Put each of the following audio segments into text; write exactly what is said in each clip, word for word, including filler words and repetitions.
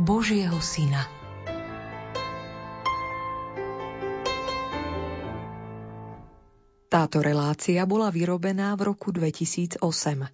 Božieho Syna. Táto relácia bola vyrobená v roku dvetisíc osem.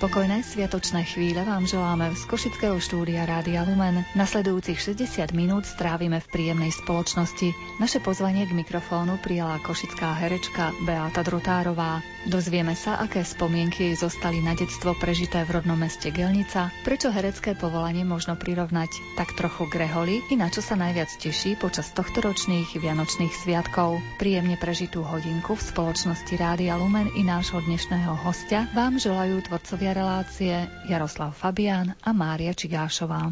Pokojné sviatočné chvíle vám želáme z Košického štúdia Rádia Lumen. Nasledujúcich šesťdesiat minút strávime v príjemnej spoločnosti. Naše pozvanie k mikrofónu prijala košická herečka Beata Drotárová. Dozvieme sa, aké spomienky jej zostali na detstvo prežité v rodnom meste Gelnica, prečo herecké povolanie možno prirovnať tak trochu k reholi i na čo sa najviac teší počas tohtoročných vianočných sviatkov. Príjemne prežitú hodinku v spoločnosti Rádia Lumen i nášho dnešného hostia vám želajú tvorcovia relácie Jaroslav Fabián a Mária Čigášová.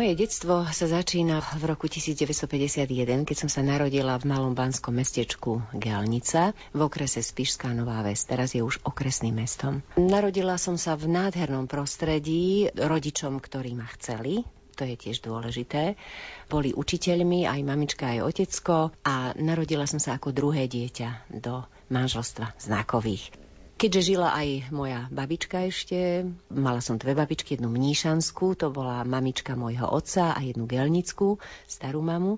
Moje detstvo sa začína v roku devätnásťstopäťdesiatjeden, keď som sa narodila v malom banskom mestečku Gelnica v okrese Spišská Nová Ves. Teraz je už okresným mestom. Narodila som sa v nádhernom prostredí rodičom, ktorí ma chceli. To je tiež dôležité. Boli učiteľmi, aj mamička, aj otecko. A narodila som sa ako druhé dieťa do manželstva znakových. Keďže žila aj moja babička ešte, mala som dve babičky, jednu mníšanskú, to bola mamička môjho otca, a jednu gelnickú, starú mamu.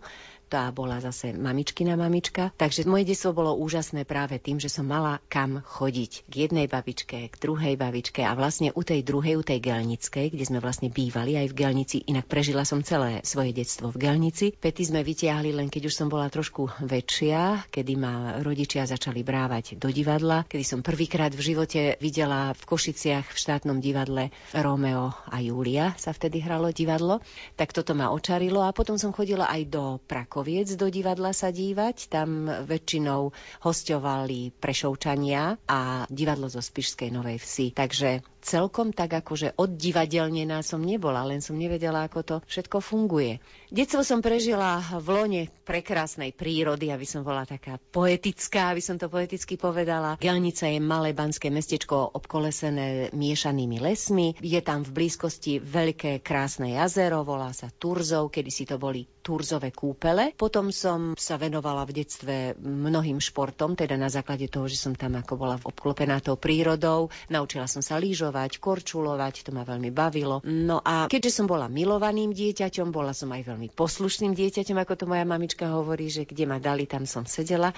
Tá bola zase mamičkina mamička. Takže moje detstvo bolo úžasné práve tým, že som mala kam chodiť. K jednej babičke, k druhej babičke a vlastne u tej druhej, u tej gelnickej, kde sme vlastne bývali aj v Gelnici. Inak prežila som celé svoje detstvo v Gelnici. Pety sme vytiahli len keď už som bola trošku väčšia, kedy ma rodičia začali brávať do divadla, kedy som prvýkrát v živote videla v Košiciach v štátnom divadle Romeo a Júlia sa vtedy hralo divadlo, tak toto ma očarilo a potom som chodila aj do Prakoviec do divadla sa dívať, tam väčšinou hosťovali Prešovčania a divadlo zo Spišskej Novej Vsi, takže celkom tak akože oddivadelnená som nebola, len som nevedela, ako to všetko funguje. Detstvo som prežila v lone prekrásnej prírody, aby som bola taká poetická, aby som to poeticky povedala. Gelnica je malé banské mestečko obkolesené miešanými lesmi. Je tam v blízkosti veľké krásne jazero, volá sa Turzov, kedysi to boli Turzové kúpele. Potom som sa venovala v detstve mnohým športom, teda na základe toho, že som tam ako bola obklopená tou prírodou. Naučila som sa lyžovať, korčulovať, to ma veľmi bavilo. No a keďže som bola milovaným dieťaťom, bola som aj veľmi poslušným dieťaťom, ako to moja mamička hovorí, že kde ma dali, tam som sedela.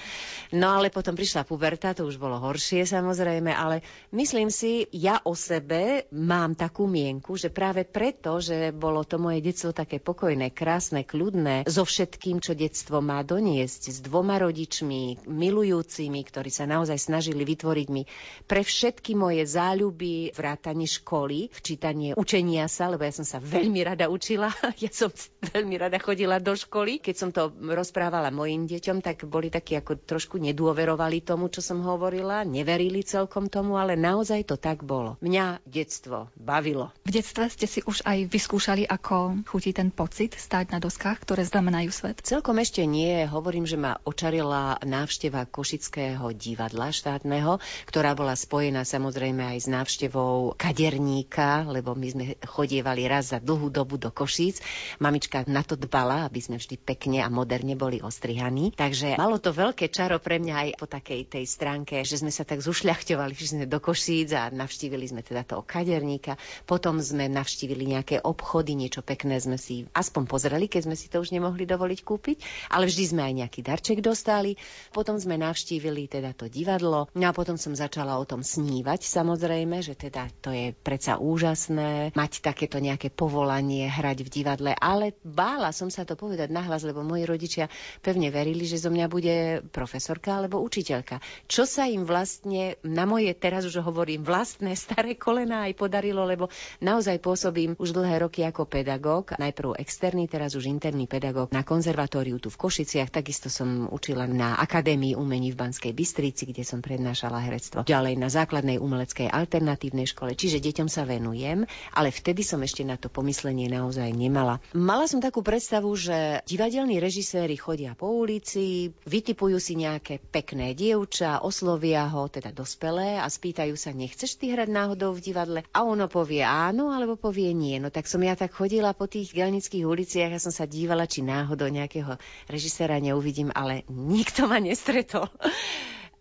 No ale potom prišla puberta, to už bolo horšie samozrejme, ale myslím si, ja o sebe mám takú mienku, že práve preto, že bolo to moje detstvo také pokojné, krásne, kľudné, so všetkým, čo detstvo má doniesť, s dvoma rodičmi, milujúcimi, ktorí sa naozaj snažili vytvoriť mi pre všetky moje záľuby v vrátanie školy, včítanie učenia sa, lebo ja som sa veľmi rada učila. Ja som veľmi rada chodila do školy. Keď som to rozprávala mojim deťom, tak boli takí, ako trošku nedôverovali tomu, čo som hovorila, neverili celkom tomu, ale naozaj to tak bolo. Mňa detstvo bavilo. V detstve ste si už aj vyskúšali, ako chutí ten pocit stáť na doskách, ktoré znamenajú svet? Celkom ešte nie. Hovorím, že ma očarila návšteva Košického divadla štátneho, ktorá bola spojená samozrejme aj s návštevou kaderníka, lebo my sme chodievali raz za dlhú dobu do Košíc. Mamička na to dbala, aby sme vždy pekne a moderne boli ostrihaní. Takže malo to veľké čaro pre mňa aj po takej tej stránke, že sme sa tak zušľachťovali, že sme do Košíc a navštívili sme teda toho kaderníka. Potom sme navštívili nejaké obchody, niečo pekné sme si aspoň pozreli, keď sme si to už nemohli dovoliť kúpiť, ale vždy sme aj nejaký darček dostali. Potom sme navštívili teda to divadlo. No a potom som začala o tom snívať, samozrejme, že teda to je predsa úžasné mať takéto nejaké povolanie hrať v divadle, ale bála som sa to povedať nahlas, lebo moji rodičia pevne verili, že zo mňa bude profesorka alebo učiteľka. Čo sa im vlastne na moje, teraz už hovorím, vlastné staré kolená aj podarilo, lebo naozaj pôsobím už dlhé roky ako pedagóg, najprv externý, teraz už interný pedagóg na konzervatóriu tu v Košiciach, takisto som učila na Akadémii umení v Banskej Bystrici, kde som prednášala herectvo. Ďalej na základnej umeleckej alternatívnej škole, čiže deťom sa venujem, ale vtedy som ešte na to pomyslenie naozaj nemala. Mala som takú predstavu, že divadelní režiséri chodia po ulici, vytipujú si nejaké pekné dievča, oslovia ho, teda dospelé, a spýtajú sa, nechceš ty hrať náhodou v divadle? A ono povie áno, alebo povie nie. No tak som ja tak chodila po tých gelnických uliciach a ja som sa dívala, či náhodou nejakého režiséra neuvidím, ale nikto ma nestretol.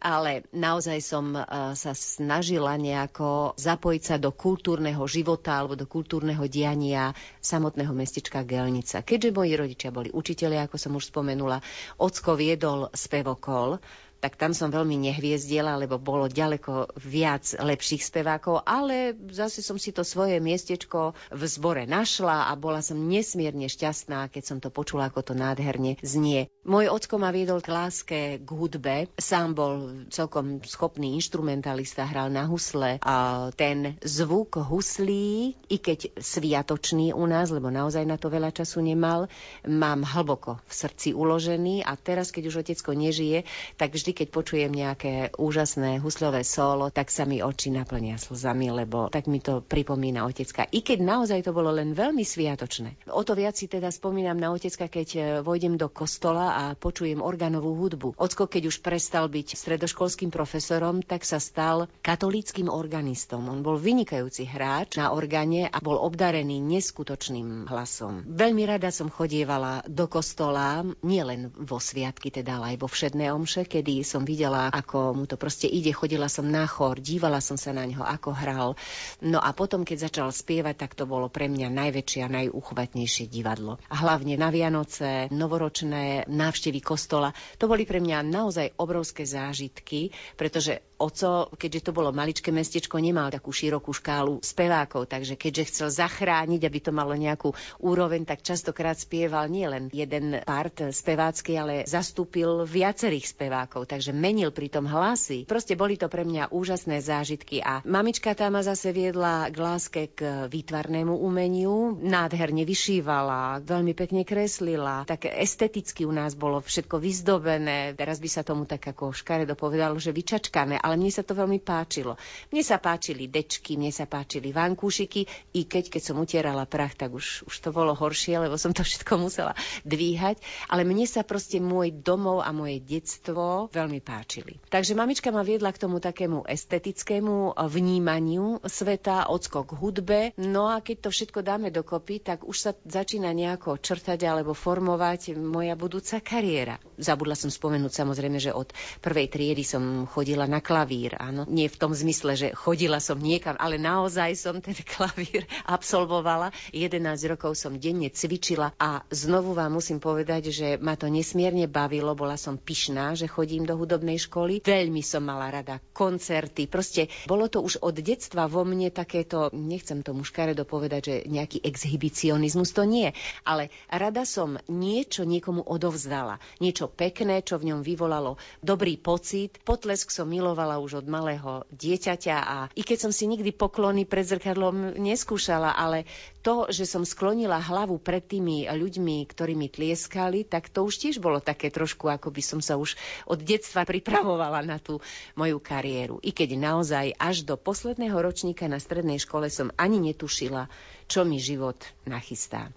Ale naozaj som sa snažila nejako zapojiť sa do kultúrneho života alebo do kultúrneho diania samotného mestečka Gelnica. Keďže moji rodičia boli učitelia, ako som už spomenula, ocko viedol spevokol, tak tam som veľmi nehviezdiela, lebo bolo ďaleko viac lepších spevákov, ale zase som si to svoje miestečko v zbore našla a bola som nesmierne šťastná, keď som to počula, ako to nádherne znie. Môj ocko ma viedol k láske k hudbe, sám bol celkom schopný inštrumentalista, hral na husle a ten zvuk huslí, i keď sviatočný u nás, lebo naozaj na to veľa času nemal, mám hlboko v srdci uložený a teraz, keď už otecko nežije, tak vždy keď počujem nejaké úžasné husľové solo, tak sa mi oči naplnia slzami, lebo tak mi to pripomína otecka. I keď naozaj to bolo len veľmi sviatočné. O to viac si teda spomínam na otecka, keď vojdem do kostola a počujem organovú hudbu. Ocko, keď už prestal byť stredoškolským profesorom, tak sa stal katolíckym organistom. On bol vynikajúci hráč na orgáne a bol obdarený neskutočným hlasom. Veľmi rada som chodievala do kostola, nielen vo sviatky, teda ale aj vo všedné omše, kedy som videla, ako mu to proste ide. Chodila som na chor, dívala som sa na neho, ako hral. No a potom, keď začal spievať, tak to bolo pre mňa najväčšie a najuchvatnejšie divadlo. A hlavne na Vianoce, novoročné návštevy kostola, to boli pre mňa naozaj obrovské zážitky, pretože oco, keďže to bolo maličké mestečko, nemal takú širokú škálu spevákov, takže keďže chcel zachrániť, aby to malo nejakú úroveň, tak častokrát spieval nielen jeden part spevácky, ale zastúpil viacerých spevákov, takže menil pri tom hlasy. Proste boli to pre mňa úžasné zážitky a mamička tá ma zase viedla k láske k výtvarnému umeniu, nádherne vyšívala, veľmi pekne kreslila, tak esteticky u nás bolo všetko vyzdobené, teraz by sa tomu tak ako škaredo povedalo, že vyčačkané, ale mne sa to veľmi páčilo. Mne sa páčili dečky, mne sa páčili vankúšiky, i keď, keď som utierala prach, tak už, už to bolo horšie, lebo som to všetko musela dvíhať. Ale mne sa proste môj domov a moje detstvo veľmi páčili. Takže mamička ma viedla k tomu takému estetickému vnímaniu sveta, ocko k hudbe. No a keď to všetko dáme dokopy, tak už sa začína nejako črtať alebo formovať moja budúca kariéra. Zabudla som spomenúť samozrejme, že od prvej triedy som chodila na klavír, áno. Nie v tom zmysle, že chodila som niekam, ale naozaj som ten klavír absolvovala. jedenásť rokov som denne cvičila a znovu vám musím povedať, že ma to nesmierne bavilo. Bola som pyšná, že chodím do hudobnej školy. Veľmi som mala rada koncerty. Proste bolo to už od detstva vo mne takéto, nechcem tomu škaredo povedať, že nejaký exhibicionizmus, to nie. Ale rada som niečo niekomu odovzdala. Niečo pekné, čo v ňom vyvolalo dobrý pocit. Potlesk som milovala milovala už od malého dieťaťa a i keď som si nikdy poklony pred zrkadlom neskúšala, ale to, že som sklonila hlavu pred tými ľuďmi, ktorí mi tlieskali, tak to už tiež bolo také trošku, ako by som sa už od detstva pripravovala na tú moju kariéru. I keď naozaj až do posledného ročníka na strednej škole som ani netušila, čo mi život nachystá.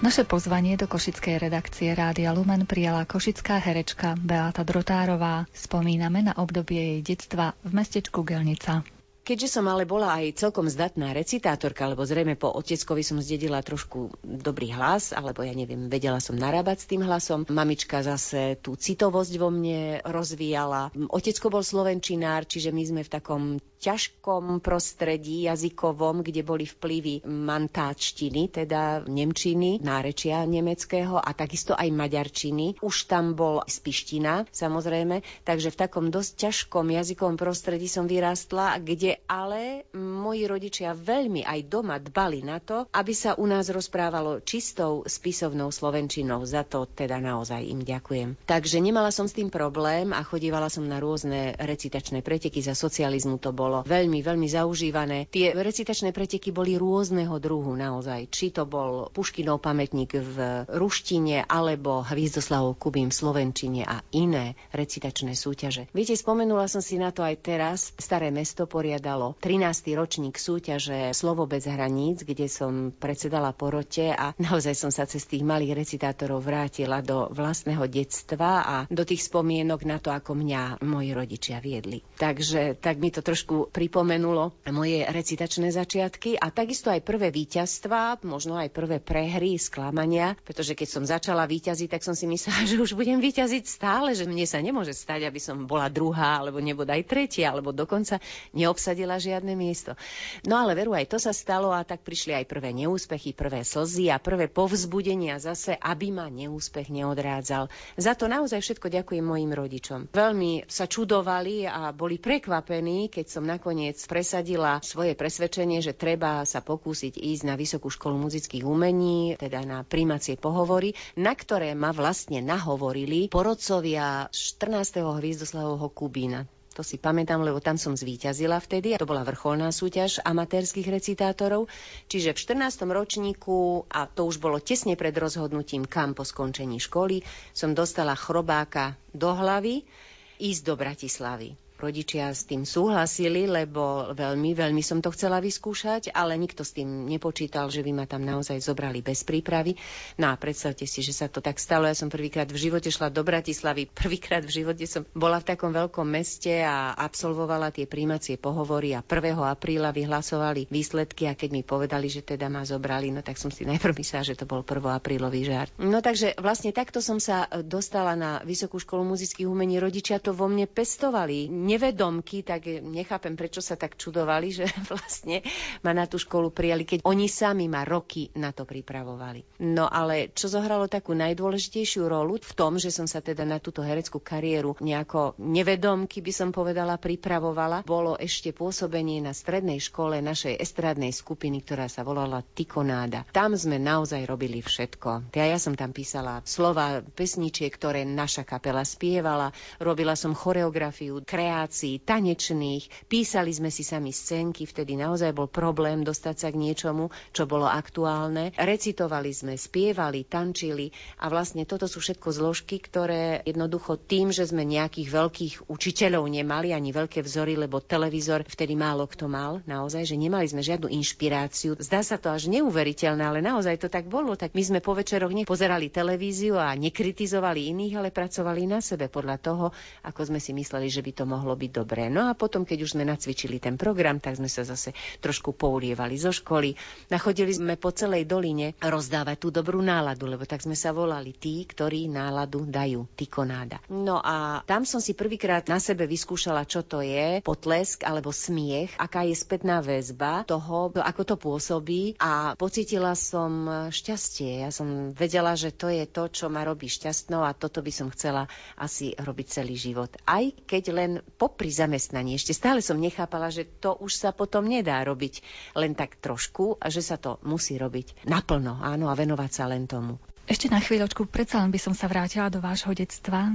Naše pozvanie do košickej redakcie Rádia Lumen prijala košická herečka Beata Drotárová. Spomíname na obdobie jej detstva v mestečku Gelnica. Keďže som ale bola aj celkom zdatná recitátorka, lebo zrejme po oteckovi som zdedila trošku dobrý hlas, alebo ja neviem, vedela som narábať s tým hlasom. Mamička zase tú citovosť vo mne rozvíjala. Otecko bol slovenčinár, čiže my sme v takom ťažkom prostredí jazykovom, kde boli vplyvy mantáčtiny, teda nemčiny, nárečia nemeckého a takisto aj maďarčiny. Už tam bol spiština, samozrejme, takže v takom dosť ťažkom jazykovom prostredí som vyrástla, kde ale moji rodičia veľmi aj doma dbali na to, aby sa u nás rozprávalo čistou spisovnou slovenčinou. Za to teda naozaj im ďakujem. Takže nemala som s tým problém a chodívala som na rôzne recitačné preteky. Za socializmu to bolo veľmi, veľmi zaužívané. Tie recitačné preteky boli rôzneho druhu naozaj. Či to bol Puškinov pamätník v ruštine, alebo Hviezdoslavov Kubín v slovenčine a iné recitačné súťaže. Viete, spomenula som si na to aj teraz. Staré mesto poriadalo trinásteho ročník súťaže Slovo bez hraníc, kde som predsedala porote a naozaj som sa cez tých malých recitátorov vrátila do vlastného detstva a do tých spomienok na to, ako mňa moji rodičia viedli. Takže tak mi to trošku pripomenulo moje recitačné začiatky a takisto aj prvé víťazstvá, možno aj prvé prehry, sklamania, pretože keď som začala víťaziť, tak som si myslela, že už budem víťaziť stále, že mne sa nemôže stať, aby som bola druhá, alebo nebodaj tretia, alebo dokonca neobsadila žiadne miesto. No ale veru, aj to sa stalo a tak prišli aj prvé neúspechy, prvé slzy a prvé povzbudenia zase, aby ma neúspech neodrádzal. Za to naozaj všetko ďakujem mojim rodičom. Veľmi sa čudovali a boli prekvapení, keď som nakoniec presadila svoje presvedčenie, že treba sa pokúsiť ísť na Vysokú školu muzických umení, teda na prijímacie pohovory, na ktoré ma vlastne nahovorili porodcovia štrnásteho Hviezdoslavovho Kubína. To si pamätám, lebo tam som zvíťazila vtedy. A to bola vrcholná súťaž amatérskych recitátorov. Čiže v štrnástom ročníku, a to už bolo tesne pred rozhodnutím, kam po skončení školy, som dostala chrobáka do hlavy ísť do Bratislavy. Rodičia s tým súhlasili, lebo veľmi, veľmi som to chcela vyskúšať, ale nikto s tým nepočítal, že by ma tam naozaj zobrali bez prípravy. No a predstavte si, že sa to tak stalo. Ja som prvýkrát v živote šla do Bratislavy, prvýkrát v živote som bola v takom veľkom meste a absolvovala tie prijímacie pohovory a prvého apríla vyhlasovali výsledky a keď mi povedali, že teda ma zobrali, no tak som si najprv myslela, že to bol prvého aprílový žart. No takže vlastne takto som sa dostala na Vysokú školu muzických umení. Rodičia to vo mne pestovali. Nevedomky, tak nechápem, prečo sa tak čudovali, že vlastne ma na tú školu prijali, keď oni sami ma roky na to pripravovali. No ale čo zohralo takú najdôležitejšiu rolu v tom, že som sa teda na túto hereckú kariéru nejako nevedomky, by som povedala, pripravovala, bolo ešte pôsobenie na strednej škole našej estrádnej skupiny, ktorá sa volala Tikonáda. Tam sme naozaj robili všetko. Ja, ja som tam písala slova pesničie, ktoré naša kapela spievala, robila som choreografiu, kreáciu, tanečných, písali sme si sami scénky, vtedy naozaj bol problém dostať sa k niečomu, čo bolo aktuálne. Recitovali sme, spievali, tančili a vlastne toto sú všetko zložky, ktoré jednoducho tým, že sme nejakých veľkých učiteľov nemali, ani veľké vzory, lebo televízor vtedy málo kto mal, naozaj, že nemali sme žiadnu inšpiráciu. Zdá sa to až neuveriteľné, ale naozaj to tak bolo. Tak my sme po večeroch nepozerali televíziu a nekritizovali iných, ale pracovali na sebe podľa toho, ako sme si mysleli, že by to mohlo byť dobré. No a potom, keď už sme nacvičili ten program, tak sme sa zase trošku poulievali zo školy. Nachodili sme po celej doline rozdávať tú dobrú náladu, lebo tak sme sa volali tí, ktorí náladu dajú, Tikonáda. No a tam som si prvýkrát na sebe vyskúšala, čo to je potlesk alebo smiech, aká je spätná väzba toho, ako to pôsobí, a pocítila som šťastie. Ja som vedela, že to je to, čo ma robí šťastnou a toto by som chcela asi robiť celý život. Aj keď len popri zamestnaní. Ešte stále som nechápala, že to už sa potom nedá robiť len tak trošku a že sa to musí robiť naplno, áno, a venovať sa len tomu. Ešte na chvíľočku, predsa len by som sa vrátila do vášho detstva.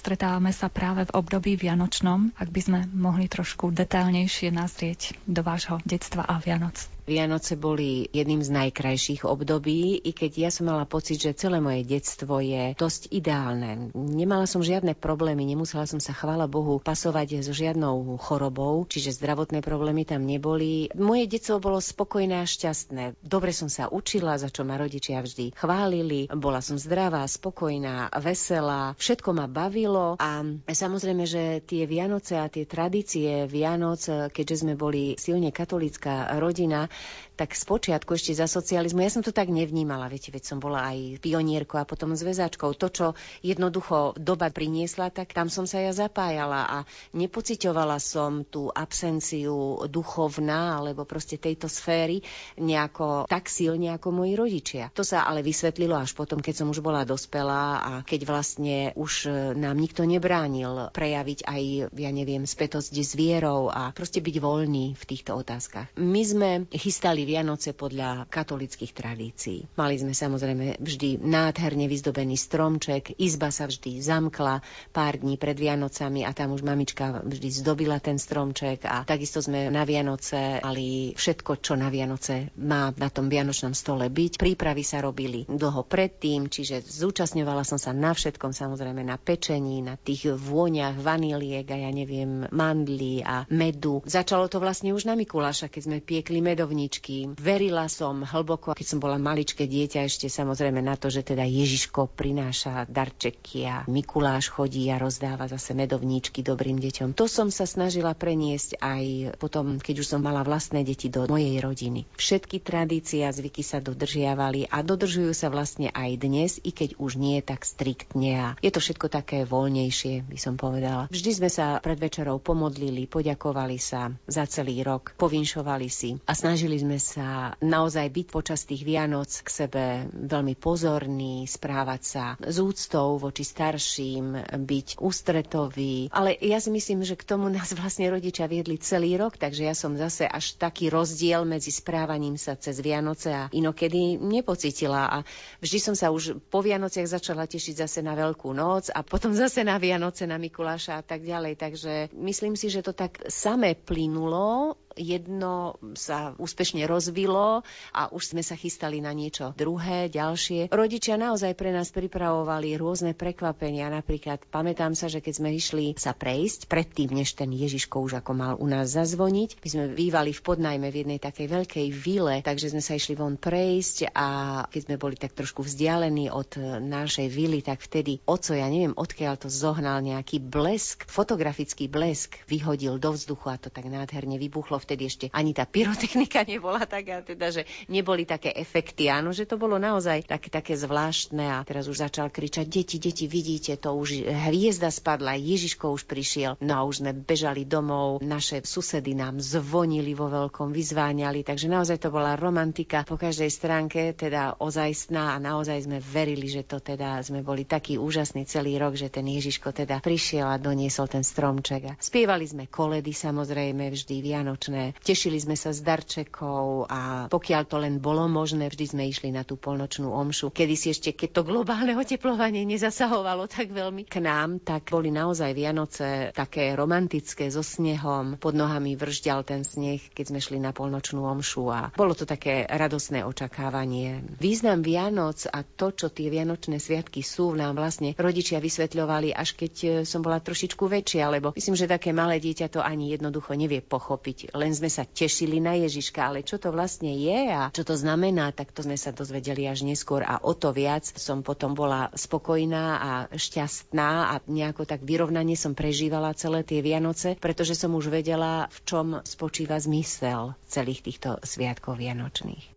Stretávame sa práve v období vianočnom, ak by sme mohli trošku detailnejšie nazrieť do vášho detstva a Vianoc. Vianoce boli jedným z najkrajších období, i keď ja som mala pocit, že celé moje detstvo je dosť ideálne. Nemala som žiadne problémy, nemusela som sa, chvála Bohu, pasovať so žiadnou chorobou, čiže zdravotné problémy tam neboli. Moje detstvo bolo spokojné a šťastné. Dobre som sa učila, za čo ma rodičia vždy chválili. Bola som zdravá, spokojná, veselá, všetko ma bavilo a samozrejme, že tie Vianoce a tie tradície Vianoc, keďže sme boli silne katolícka rodina, tak spočiatku ešte za socializmu ja som to tak nevnímala, viete, veď som bola aj pionierkou a potom zväzačkou. To, čo jednoducho doba priniesla, tak tam som sa ja zapájala a nepociťovala som tú absenciu duchovná alebo proste tejto sféry nejako tak silne ako moji rodičia. To sa ale vysvetlilo až potom, keď som už bola dospelá a keď vlastne už nám nikto nebránil prejaviť aj, ja neviem, spätosť s vierou a proste byť voľný v týchto otázkach. My sme chystali Vianoce podľa katolíckych tradícií. Mali sme samozrejme vždy nádherne vyzdobený stromček, izba sa vždy zamkla pár dní pred Vianocami a tam už mamička vždy zdobila ten stromček a takisto sme na Vianoce mali všetko, čo na Vianoce má na tom vianočnom stole byť. Prípravy sa robili dlho predtým, čiže zúčastňovala som sa na všetkom, samozrejme na pečení, na tých vôňach vaníliek a ja neviem, mandlí a medu. Začalo to vlastne už na Mikuláša, keď sme piekli medovničky. Verila som hlboko, keď som bola maličké dieťa, ešte samozrejme na to, že teda Ježiško prináša darčeky a Mikuláš chodí a rozdáva zase medovničky dobrým deťom. To som sa snažila preniesť aj potom, keď už som mala vlastné deti, do mojej rodiny. Všetky tradície a zvyky sa dodržiavali a dodržujú sa vlastne aj dnes, i keď už nie tak striktne. A je to všetko také voľnejšie, by som povedala. Vždy sme sa pred večerou pomodlili, poďakovali sa za celý rok, povinšovali si a snažili Snažili sme sa naozaj byť počas tých Vianoc k sebe veľmi pozorní, správať sa s úctou voči starším, byť ústretový. Ale ja si myslím, že k tomu nás vlastne rodičia viedli celý rok, takže ja som zase až taký rozdiel medzi správaním sa cez Vianoce a inokedy nepocítila. A vždy som sa už po Vianociach začala tešiť zase na Veľkú noc a potom zase na Vianoce, na Mikuláša a tak ďalej. Takže myslím si, že to tak samé plynulo. Jedno sa úspešne rozvilo a už sme sa chystali na niečo druhé, ďalšie. Rodičia naozaj pre nás pripravovali rôzne prekvapenia. Napríklad pamätám sa, že keď sme išli sa prejsť, predtým než ten Ježiško už ako mal u nás zazvoniť, my sme bývali v podnajme v jednej takej veľkej vile, takže sme sa išli von prejsť a keď sme boli tak trošku vzdialení od našej vily, tak vtedy oco, ja neviem odkiaľ to zohnal nejaký blesk, fotografický blesk, vyhodil do vzduchu a to tak nádherne vybuchlo. Vtedy ešte ani tá pyrotechnika nebola taká, teda, že neboli také efekty. Áno, že to bolo naozaj tak, také zvláštne a teraz už začal kričať deti, deti, vidíte, to už hviezda spadla, Ježiško už prišiel. No a už sme bežali domov, naše susedy nám zvonili vo veľkom, vyzváňali, takže naozaj to bola romantika po každej stránke, teda ozajstná a naozaj sme verili, že to teda sme boli taký úžasný celý rok, že ten Ježiško teda prišiel a doniesol ten stromček. A spievali sme koledy, samozrejme vždy vianočné. Tešili sme sa z darčekov a pokiaľ to len bolo možné, vždy sme išli na tú polnočnú omšu. Kedysi ešte, keď to globálne oteplovanie nezasahovalo tak veľmi k nám, tak boli naozaj Vianoce také romantické so snehom. Pod nohami vržďal ten sneh, keď sme šli na polnočnú omšu a bolo to také radosné očakávanie. Význam Vianoc a to, čo tie vianočné sviatky sú, nám vlastne rodičia vysvetľovali, až keď som bola trošičku väčšia, lebo myslím, že také malé dieťa to ani jednoducho nevie pochopiť. Len sme sa tešili na Ježiška, ale čo to vlastne je a čo to znamená, tak to sme sa dozvedeli až neskôr a o to viac som potom bola spokojná a šťastná a nejako tak vyrovnanie som prežívala celé tie Vianoce, pretože som už vedela, v čom spočíva zmysel celých týchto sviatkov vianočných.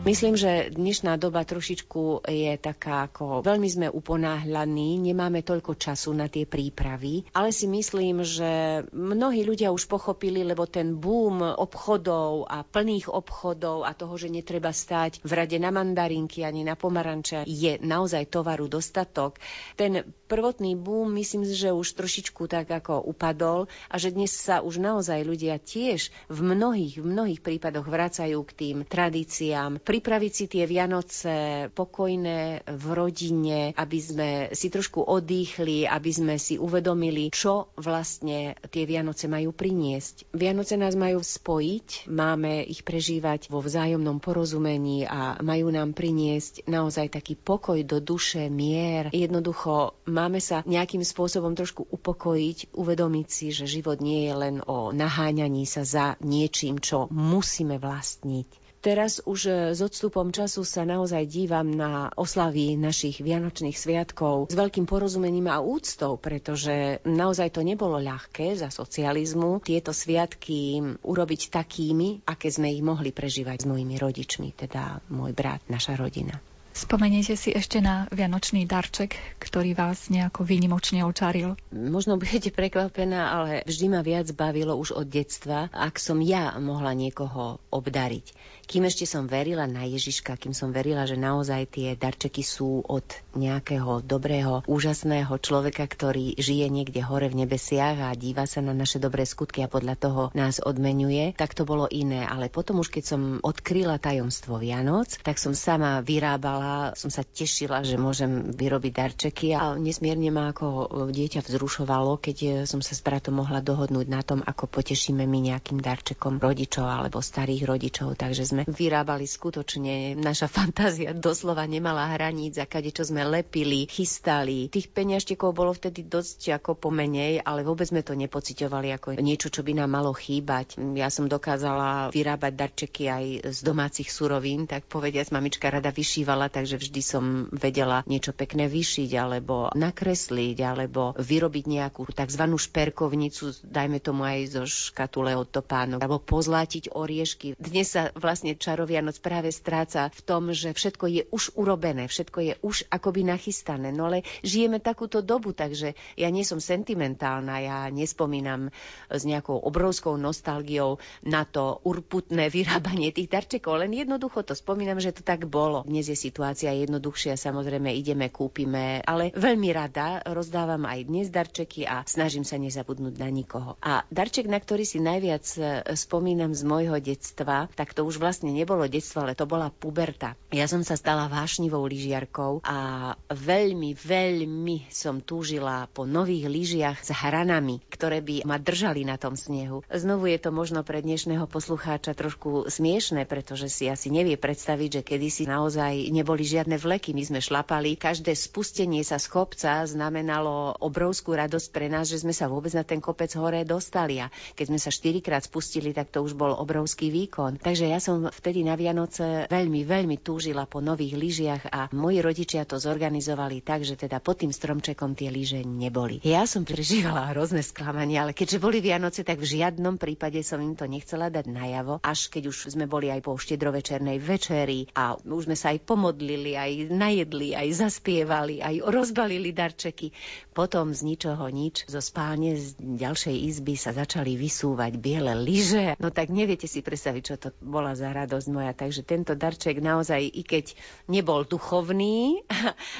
Myslím, že dnešná doba trošičku je taká, ako veľmi sme uponáhľaní, nemáme toľko času na tie prípravy, ale si myslím, že mnohí ľudia už pochopili, lebo ten boom obchodov a plných obchodov a toho, že netreba stáť v rade na mandarinky ani na pomaranče, je naozaj tovaru dostatok. Ten prvotný boom, myslím, že už trošičku tak ako upadol a že dnes sa už naozaj ľudia tiež v mnohých, v mnohých prípadoch vracajú k tým tradíciám, pripraviť si tie Vianoce pokojné v rodine, aby sme si trošku odýchli, aby sme si uvedomili, čo vlastne tie Vianoce majú priniesť. Vianoce nás majú spojiť, máme ich prežívať vo vzájomnom porozumení a majú nám priniesť naozaj taký pokoj do duše, mier. Jednoducho máme sa nejakým spôsobom trošku upokojiť, uvedomiť si, že život nie je len o naháňaní sa za niečím, čo musíme vlastniť. Teraz už s odstupom času sa naozaj dívam na oslavy našich vianočných sviatkov s veľkým porozumením a úctou, pretože naozaj to nebolo ľahké za socializmu tieto sviatky urobiť takými, aké sme ich mohli prežívať s mojimi rodičmi, teda môj brat, naša rodina. Spomeniete si ešte na vianočný darček, ktorý vás nejako výnimočne očaril? Možno budete prekvapená, ale vždy ma viac bavilo už od detstva, ak som ja mohla niekoho obdariť. Kým ešte som verila na Ježiška, kým som verila, že naozaj tie darčeky sú od nejakého dobrého, úžasného človeka, ktorý žije niekde hore v nebesiach a díva sa na naše dobré skutky a podľa toho nás odmenuje, tak to bolo iné. Ale potom už, keď som odkryla tajomstvo Vianoc, tak som sama vyrábala a som sa tešila, že môžem vyrobiť darčeky a nesmierne ma ako dieťa vzrušovalo, keď som sa s bratom mohla dohodnúť na tom, ako potešíme my nejakým darčekom rodičov alebo starých rodičov, takže sme vyrábali skutočne, naša fantázia doslova nemala hraníc a kadečo sme lepili, chystali. Tých peňažtekov bolo vtedy dosť ako pomenej, ale vôbec sme to nepociťovali ako niečo, čo by nám malo chýbať. Ja som dokázala vyrábať darčeky aj z domácich surovín, tak povediac mamička rada vyšívala, takže vždy som vedela niečo pekné vyšiť, alebo nakresliť, alebo vyrobiť nejakú tzv. Šperkovnicu, dajme tomu aj zo škatule od topánok, alebo pozlátiť oriešky. Dnes sa vlastne čaro Vianoc práve stráca v tom, že všetko je už urobené, všetko je už akoby nachystané, no ale žijeme takúto dobu, takže ja nie som sentimentálna, ja nespomínam s nejakou obrovskou nostalgiou na to urputné vyrábanie tých darčekov, len jednoducho to spomínam, že to tak bolo. Dnes je situácia Situácia je jednoduchšia, samozrejme ideme, kúpime, ale veľmi rada rozdávam aj dnes darčeky a snažím sa nezabudnúť na nikoho. A darček, na ktorý si najviac spomínam z môjho detstva, tak to už vlastne nebolo detstvo, ale to bola puberta. Ja som sa stala vášnivou lyžiarkou a veľmi, veľmi som túžila po nových lyžiach s hranami, ktoré by ma držali na tom snehu. Znovu je to možno pre dnešného poslucháča trošku smiešné, pretože si asi nevie predstaviť, že kedysi naozaj nebolo boli žiadne vleky, my sme šlapali. Každé spustenie sa z kopca znamenalo obrovskú radosť pre nás, že sme sa vôbec na ten kopec hore dostali. A keď sme sa štyrikrát spustili, tak to už bol obrovský výkon. Takže ja som vtedy na Vianoce veľmi, veľmi túžila po nových lyžiach a moji rodičia to zorganizovali tak, že teda pod tým stromčekom tie lyže neboli. Ja som prežívala hrozné sklamanie, ale keďže boli Vianoce, tak v žiadnom prípade som im to nechcela dať najavo, až keď už sme boli aj po štiedrovečernej večeri a už sme sa aj pomodli, aj najedli, aj zaspievali, aj rozbalili darčeky. Potom z ničoho nič, zo spálne z ďalšej izby sa začali vysúvať biele lyže. No tak neviete si predstaviť, čo to bola za radosť moja. Takže tento darček naozaj, i keď nebol duchovný,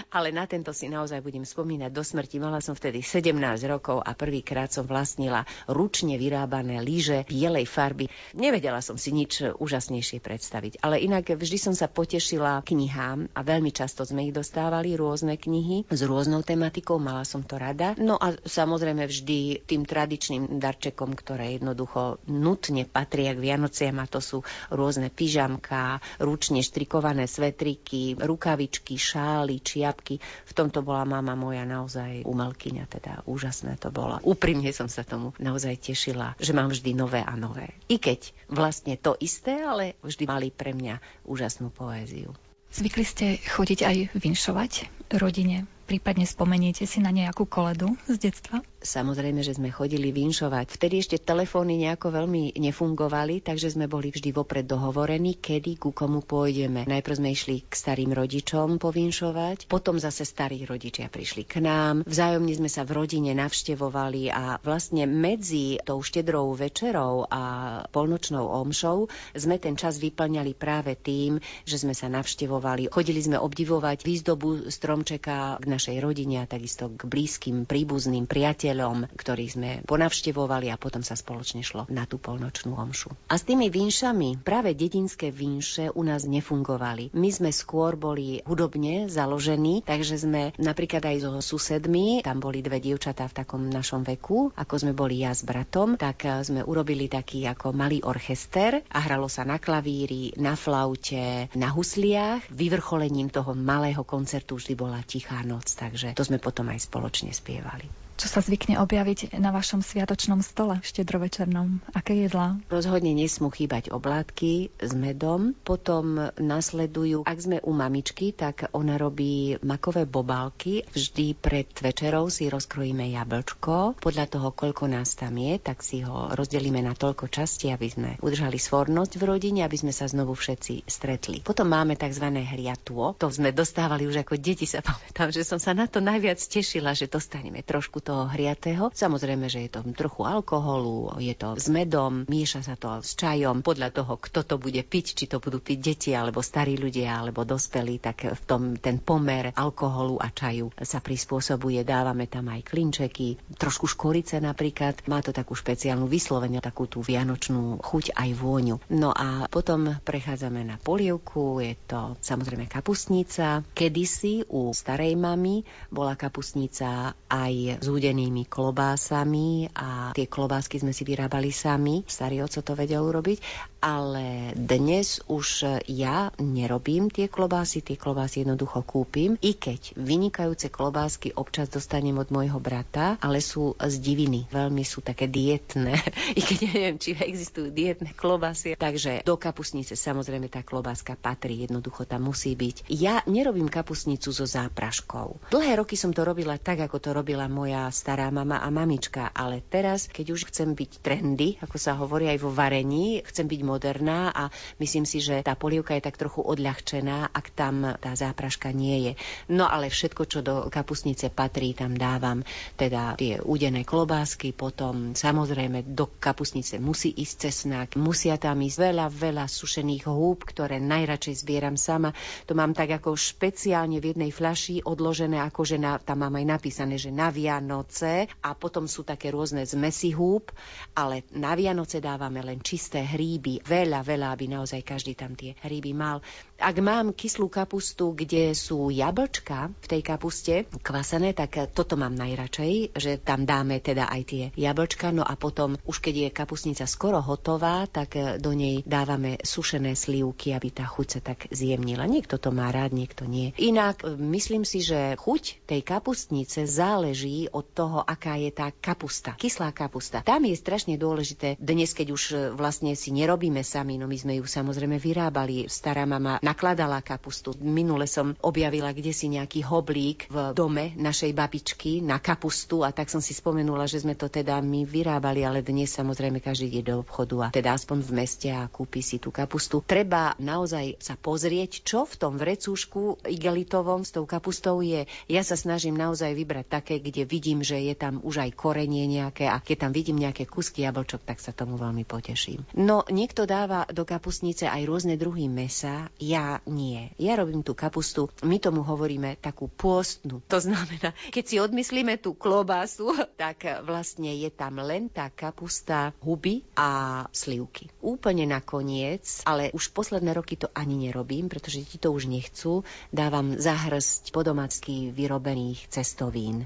ale na tento si naozaj budem spomínať do smrti. Mala som vtedy sedemnásť rokov a prvýkrát som vlastnila ručne vyrábané lyže bielej farby. Nevedela som si nič úžasnejšie predstaviť. Ale inak vždy som sa potešila knihám a veľmi často sme ich dostávali, rôzne knihy s rôznou tematikou, mala som to rada. No a samozrejme vždy tým tradičným darčekom, ktoré jednoducho nutne patria k Vianociam, a to sú rôzne pyžamka, ručne štrikované svetriky, rukavičky, šály, čiapky. V tomto bola mama moja naozaj umelkyňa, teda úžasné to bola. Úprimne som sa tomu naozaj tešila, že mám vždy nové a nové. I keď vlastne to isté, ale vždy mali pre mňa úžasnú poéziu. Zvykli ste chodiť aj vinšovať rodine? Prípadne spomeniete si na nejakú koledu z detstva? Samozrejme, že sme chodili vinšovať. Vtedy ešte telefóny nejako veľmi nefungovali, takže sme boli vždy vopred dohovorení, kedy ku komu pôjdeme. Najprv sme išli k starým rodičom povinšovať, potom zase starí rodičia prišli k nám. Vzájomne sme sa v rodine navštevovali a vlastne medzi tou štedrou večerou a polnočnou omšou sme ten čas vyplňali práve tým, že sme sa navštevovali. Chodili sme obdivovať výzdobu stromčeka k našej rodine a takisto k blízkym príbuzným priateľom. učiteľom, ktorý sme ponavštevovali a potom sa spoločne šlo na tú polnočnú omšu. A s tými vinšami, práve dedinské vinše u nás nefungovali. My sme skôr boli hudobne založení, takže sme napríklad aj so susedmi, tam boli dve dievčatá v takom našom veku, ako sme boli ja s bratom, tak sme urobili taký ako malý orchester a hralo sa na klavíri, na flaute, na husliach. Vyvrcholením toho malého koncertu vždy bola Tichá noc, takže to sme potom aj spoločne spievali. Čo sa zvykne objaviť na vašom sviatočnom stole, štedrovečernom? Aké jedlá? Rozhodne nesmú chýbať oblátky s medom. Potom nasledujú, ak sme u mamičky, tak ona robí makové bobálky. Vždy pred večerou si rozkrojíme jablčko. Podľa toho, koľko nás tam je, tak si ho rozdelíme na toľko časti, aby sme udržali svornosť v rodine, aby sme sa znovu všetci stretli. Potom máme tzv. Hriatvo. To sme dostávali už ako deti, sa pamätám, že som sa na to najviac tešila, že dostaneme trošku toho hriatého. Samozrejme, že je to trochu alkoholu, je to s medom, mieša sa to s čajom. Podľa toho, kto to bude piť, či to budú piť deti, alebo starí ľudia, alebo dospelí, tak v tom ten pomer alkoholu a čaju sa prispôsobuje. Dávame tam aj klinčeky, trošku škorice napríklad. Má to takú špeciálnu vyslovene, takú tú vianočnú chuť aj vôňu. No a potom prechádzame na polievku, je to samozrejme kapustnica. Kedysi u starej mamy bola kapustnica aj z studenými klobásami a tie klobásky sme si vyrábali sami. Starý oco to vedel urobiť, ale dnes už ja nerobím tie klobásy, tie klobásy jednoducho kúpim, i keď vynikajúce klobásky občas dostanem od môjho brata, ale sú z diviny. Veľmi sú také dietné, i keď neviem, či existujú dietné klobásy. Takže do kapustnice samozrejme tá klobáska patrí, jednoducho tam musí byť. Ja nerobím kapustnicu so zápraškou. Dlhé roky som to robila tak, ako to robila moja stará mama a mamička, ale teraz, keď už chcem byť trendy, ako sa hovorí aj vo varení, chcem byť moderná a myslím si, že tá polievka je tak trochu odľahčená, ak tam tá zápraška nie je. No ale všetko, čo do kapustnice patrí, tam dávam teda tie udené klobásky, potom samozrejme do kapustnice musí ísť cesnák, musia tam ísť veľa, veľa sušených húb, ktoré najradšej zbieram sama. To mám tak ako špeciálne v jednej fľaši odložené, akože na, tam mám aj napísané, že na Vianoce a potom sú také rôzne zmesi húb, ale na Vianoce dávame len čisté hríby. Veľa, veľa, aby naozaj každý tam tie hríby mal. Ak mám kyslú kapustu, kde sú jablčka v tej kapuste kvasané, tak toto mám najradšej, že tam dáme teda aj tie jablčka. No a potom, už keď je kapustnica skoro hotová, tak do nej dávame sušené slivky, aby tá chuť sa tak zjemnila. Niekto to má rád, niekto nie. Inak myslím si, že chuť tej kapustnice záleží od toho, aká je tá kapusta, kyslá kapusta. Tam je strašne dôležité, dnes, keď už vlastne si nerobíme sami, no my sme ju samozrejme vyrábali. Stará mama nakladala kapustu. Minule som objavila kdesi nejaký hoblík v dome našej babičky na kapustu a tak som si spomenula, že sme to teda my vyrábali, ale dnes samozrejme každý ide do obchodu a teda aspoň v meste a kúpi si tú kapustu. Treba naozaj sa pozrieť, čo v tom vrecúšku igelitovom s tou kapustou je. Ja sa snažím naozaj vybrať také, kde vidím, že je tam už aj korenie nejaké a keď tam vidím nejaké kusky jablčok, tak sa tomu veľmi poteším. No, niekto dáva do kapustnice aj rôzne druhy mesa, ja nie. Ja robím tú kapustu, my tomu hovoríme takú pôstnu. To znamená, keď si odmyslíme tú klobásu, tak vlastne je tam len tá kapusta, huby a slivky. Úplne nakoniec, ale už posledné roky to ani nerobím, pretože ti to už nechcú, dávam zahrsť po domácky vyrobených cestovín.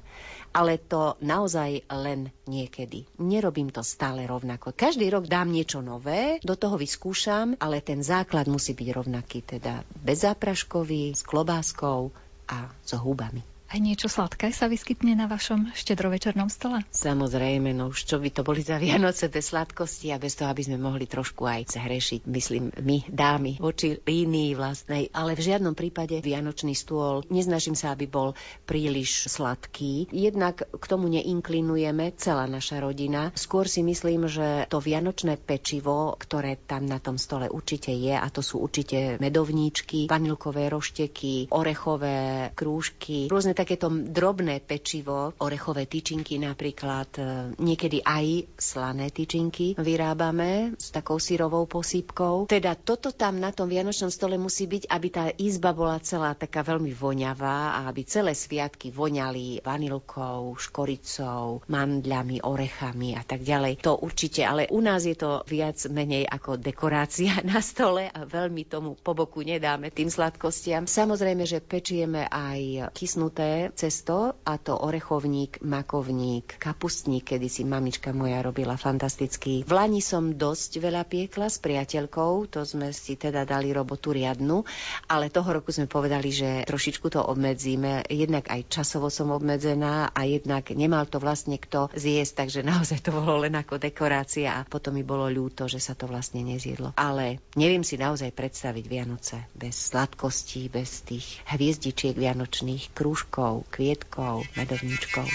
Ale to naozaj len niekedy. Nerobím to stále rovnako. Každý rok dám niečo nové, do toho vyskúšam, ale ten základ musí byť rovnaký, teda bez zápraškový, s klobáskou a s húbami. Aj niečo sladké sa vyskytne na vašom štedrovečernom stole? Samozrejme, no už čo by to boli za Vianoce bez sladkosti a bez toho, aby sme mohli trošku aj zhrešiť, myslím, my dámy voči línii vlastnej, ale v žiadnom prípade vianočný stôl, neznažím sa, aby bol príliš sladký. Jednak k tomu neinklinujeme celá naša rodina. Skôr si myslím, že to vianočné pečivo, ktoré tam na tom stole určite je, a to sú určite medovníčky, vanilkové rošteky, orechové krúžky, rôzne takéto drobné pečivo, orechové tyčinky napríklad, niekedy aj slané tyčinky vyrábame s takou syrovou posypkou. Teda toto tam na tom vianočnom stole musí byť, aby tá izba bola celá taká veľmi voňavá a aby celé sviatky voňali vanilkou, škoricou, mandľami, orechami a tak ďalej. To určite, ale u nás je to viac menej ako dekorácia na stole a veľmi tomu po boku nedáme tým sladkostiam. Samozrejme, že pečieme aj kysnuté cesto, a to orechovník, makovník, kapustník, kedy si mamička moja robila fantasticky. V lani som dosť veľa piekla s priateľkou, to sme si teda dali robotu riadnu, ale toho roku sme povedali, že trošičku to obmedzíme. Jednak aj časovo som obmedzená a jednak nemal to vlastne kto zjesť, takže naozaj to bolo len ako dekorácia a potom mi bolo ľúto, že sa to vlastne nezjedlo. Ale neviem si naozaj predstaviť Vianoce bez sladkostí, bez tých hviezdičiek vianočných, krúžkov, kvietkov, medovníčkov.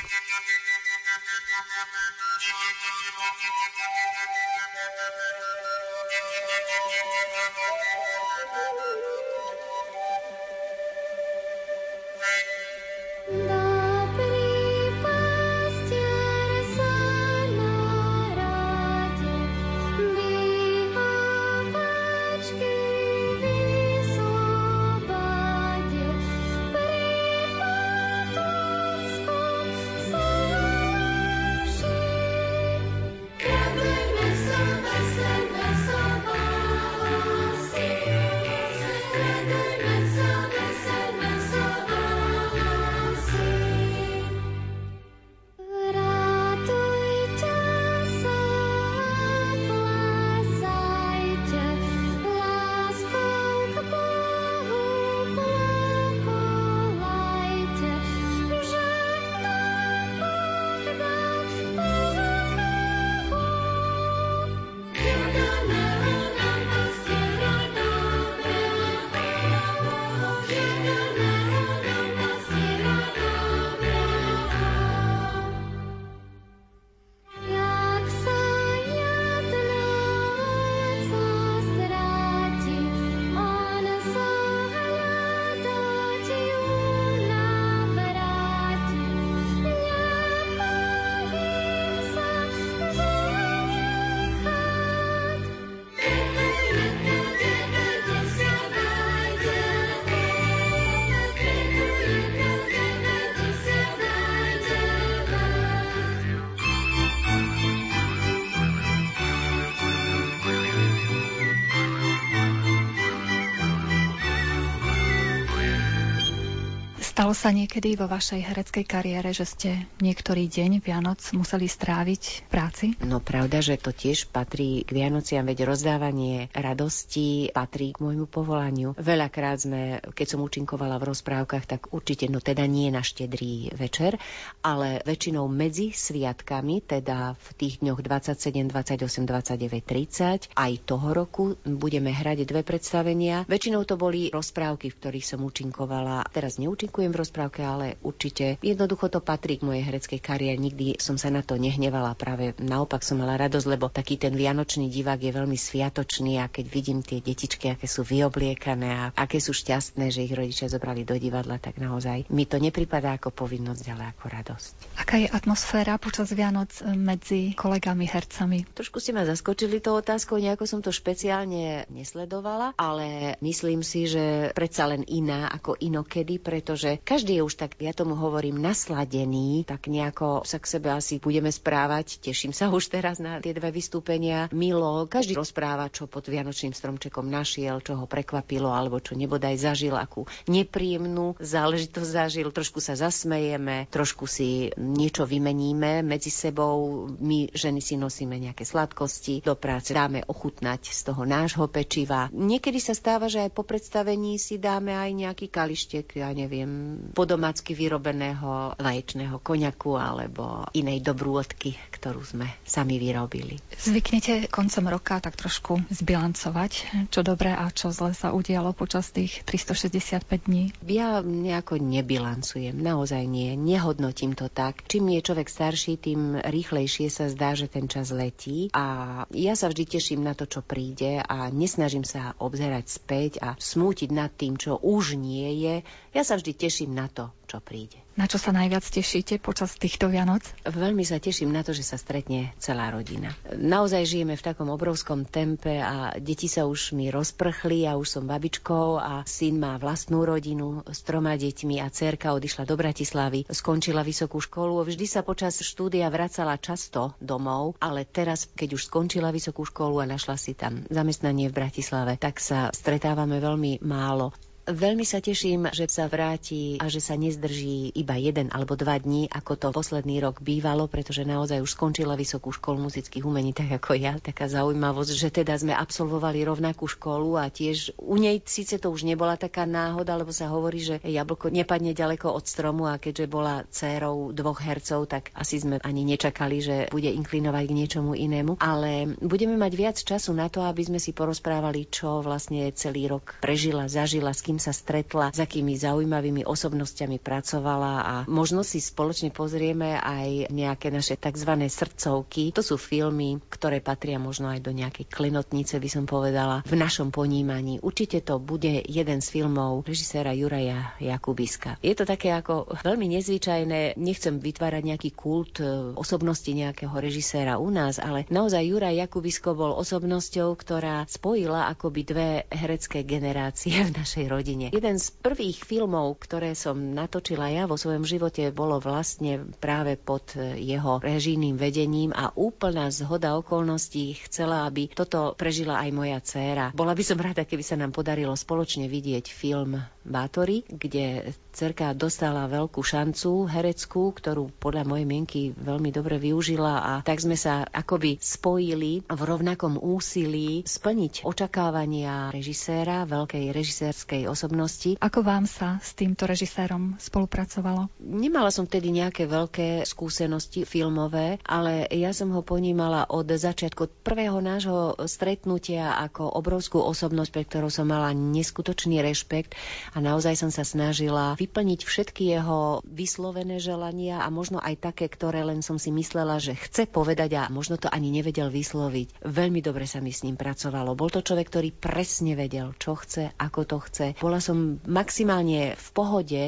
Stalo sa niekedy vo vašej hereckej kariére, že ste niektorý deň Vianoc museli stráviť v práci? No pravda, že to tiež patrí k Vianociam, veď rozdávanie radosti patrí k môjmu povolaniu. Veľakrát sme, keď som účinkovala v rozprávkach, tak určite, no teda nie na štedrý večer, ale väčšinou medzi sviatkami, teda v tých dňoch dvadsaťsedem, dvadsaťosem, dvadsaťdeväť, tridsať, aj toho roku budeme hrať dve predstavenia. Väčšinou to boli rozprávky, v ktorých som účinkovala. Teraz neúčinkujem v rozprávke, ale určite jednoducho to patrí k mojej hereckej kariére. Nikdy som sa na to nehnevala, práve naopak som mala radosť, lebo taký ten vianočný divák je veľmi sviatočný a keď vidím tie detičky, aké sú vyobliekané a aké sú šťastné, že ich rodičia zobrali do divadla, tak naozaj mi to nepripadá ako povinnosť, ale ako radosť. Aká je atmosféra počas Vianoc medzi kolegami hercami? Trošku ste ma zaskočili tou otázkou, nejako som to špeciálne nesledovala, ale myslím si, že predsa len iná ako inokedy, pretože každý je už tak, ja tomu hovorím, nasladený, tak nejako sa k sebe asi budeme správať. Teším sa už teraz na tie dve vystúpenia. Milo, každý rozpráva, čo pod vianočným stromčekom našiel, čo ho prekvapilo, alebo čo nebodaj zažil, akú nepríjemnú záležitosť zažil. Trošku sa zasmejeme, trošku si niečo vymeníme medzi sebou. My ženy si nosíme nejaké sladkosti do práce, dáme ochutnať z toho nášho pečiva. Niekedy sa stáva, že aj po predstavení si dáme aj nejaký kalištek, ja neviem, po domácky vyrobeného vaječného koňaku alebo inej dobrôdky, ktorú sme sami vyrobili. Zvyknete koncom roka tak trošku zbilancovať, čo dobré a čo zle sa udialo počas tých tristošesťdesiatpäť dní? Ja nejako nebilancujem, naozaj nie, nehodnotím to tak. Čím je človek starší, tým rýchlejšie sa zdá, že ten čas letí a ja sa vždy teším na to, čo príde a nesnažím sa obzerať späť a smútiť nad tým, čo už nie je. Ja sa vždy teším teším na to, čo príde. Na čo sa najviac tešíte počas týchto Vianoc? Veľmi sa teším na to, že sa stretne celá rodina. Naozaj žijeme v takom obrovskom tempe a deti sa už mi rozprchli, ja už som babičkou a syn má vlastnú rodinu s troma deťmi a dcérka odišla do Bratislavy, skončila vysokú školu. Vždy sa počas štúdia vracala často domov, ale teraz, keď už skončila vysokú školu a našla si tam zamestnanie v Bratislave, tak sa stretávame veľmi málo. Veľmi sa teším, že sa vráti a že sa nezdrží iba jeden alebo dva dní, ako to posledný rok bývalo, pretože naozaj už skončila Vysokú školu muzických umení, tak ako ja. Taká zaujímavosť, že teda sme absolvovali rovnakú školu a tiež u nej síce to už nebola taká náhoda, lebo sa hovorí, že jablko nepadne ďaleko od stromu a keďže bola dcérou dvoch hercov, tak asi sme ani nečakali, že bude inklinovať k niečomu inému. Ale budeme mať viac času na to, aby sme si porozprávali, čo vlastne celý rok prežila, zažila, s kým sa stretla, s akými zaujímavými osobnostiami pracovala a možno si spoločne pozrieme aj nejaké naše tzv. Srdcovky. To sú filmy, ktoré patria možno aj do nejakej klenotnice, by som povedala, v našom ponímaní. Určite to bude jeden z filmov režiséra Juraja Jakubiska. Je to také ako veľmi nezvyčajné, nechcem vytvárať nejaký kult osobnosti nejakého režiséra u nás, ale naozaj Juraj Jakubisko bol osobnosťou, ktorá spojila akoby dve herecké generácie v našej rodine. Jeden z prvých filmov, ktoré som natočila ja vo svojom živote, bolo vlastne práve pod jeho režijným vedením a úplná zhoda okolností chcela, aby toto prežila aj moja dcéra. Bola by som rada, keby sa nám podarilo spoločne vidieť film Bátory, kde dcerka dostala veľkú šancu hereckú, ktorú podľa mojej mienky veľmi dobre využila a tak sme sa akoby spojili v rovnakom úsilí splniť očakávania režiséra, veľkej režisérskej osobnosti. Osobnosti. Ako vám sa s týmto režisérom spolupracovalo? Nemala som vtedy nejaké veľké skúsenosti filmové, ale ja som ho ponímala od začiatku, od prvého nášho stretnutia ako obrovskú osobnosť, pre ktorú som mala neskutočný rešpekt a naozaj som sa snažila vyplniť všetky jeho vyslovené želania a možno aj také, ktoré len som si myslela, že chce povedať a možno to ani nevedel vysloviť. Veľmi dobre sa mi s ním pracovalo. Bol to človek, ktorý presne vedel, čo chce, ako to chce. Bola som maximálne v pohode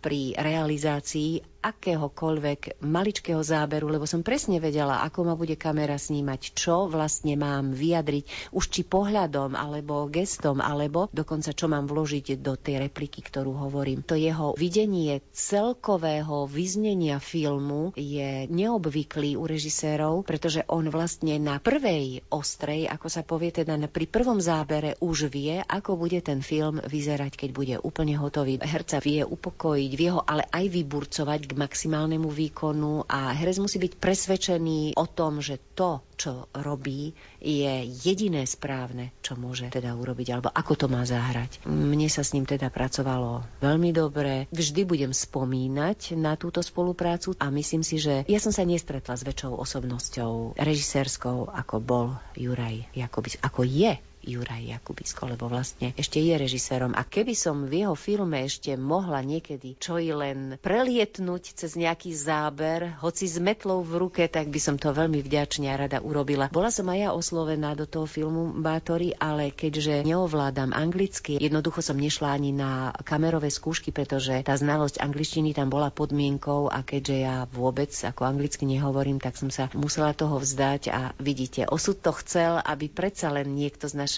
pri realizácii akéhokoľvek maličkého záberu, lebo som presne vedela, ako ma bude kamera snímať, čo vlastne mám vyjadriť, už či pohľadom, alebo gestom, alebo dokonca čo mám vložiť do tej repliky, ktorú hovorím. To jeho videnie celkového vyznenia filmu je neobvyklý u režisérov, pretože on vlastne na prvej ostrej, ako sa povie, teda pri prvom zábere už vie, ako bude ten film vyzerať, keď bude úplne hotový. Herca vie upokojiť, vie ho ale aj vyburcovať k maximálnemu výkonu a herec musí byť presvedčený o tom, že to, čo robí, je jediné správne, čo môže teda urobiť, alebo ako to má zahrať. Mne sa s ním teda pracovalo veľmi dobre. Vždy budem spomínať na túto spoluprácu a myslím si, že ja som sa nestretla s väčšou osobnosťou režisérskou, ako bol Juraj Jakubisko, ako je Juraj Jakubisko, lebo vlastne ešte je režisérom. A keby som v jeho filme ešte mohla niekedy čo i len prelietnúť cez nejaký záber, hoci s metlou v ruke, tak by som to veľmi vďačne a rada urobila. Bola som aj ja oslovená do toho filmu Bátory, ale keďže neovládam anglicky, jednoducho som nešla ani na kamerové skúšky, pretože tá znalosť angličtiny tam bola podmienkou a keďže ja vôbec ako anglicky nehovorím, tak som sa musela toho vzdať a vidíte, osud to chcel, aby predsa len niekto z našej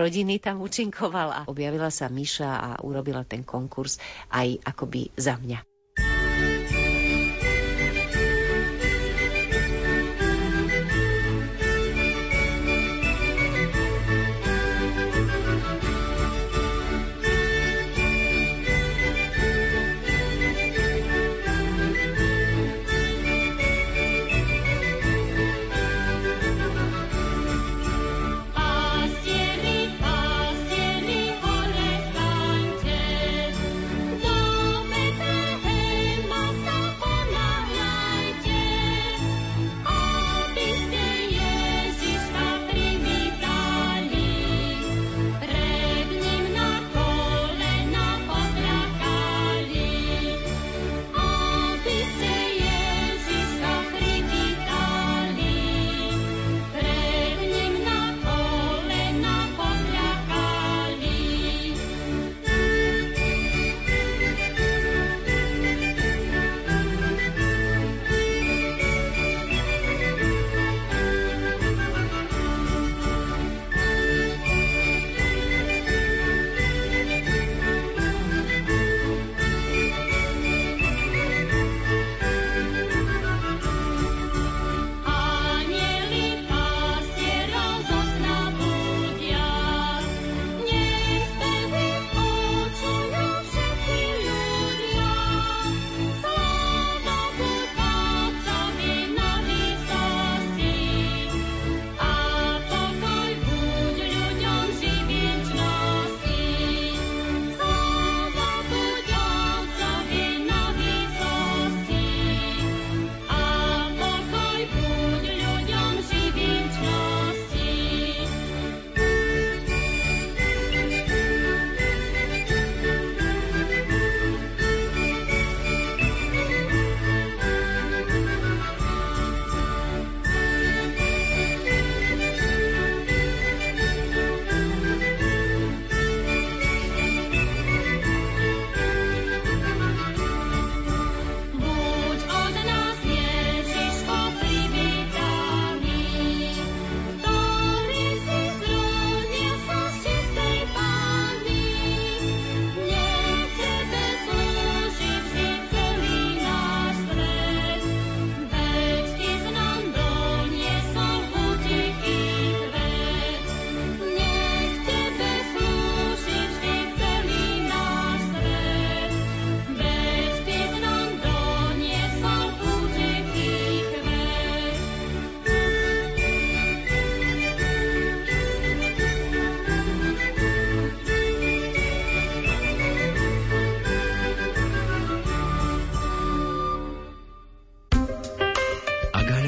rodiny tam účinkovala. Objavila sa Miša a urobila ten konkurs aj akoby za mňa. Hey!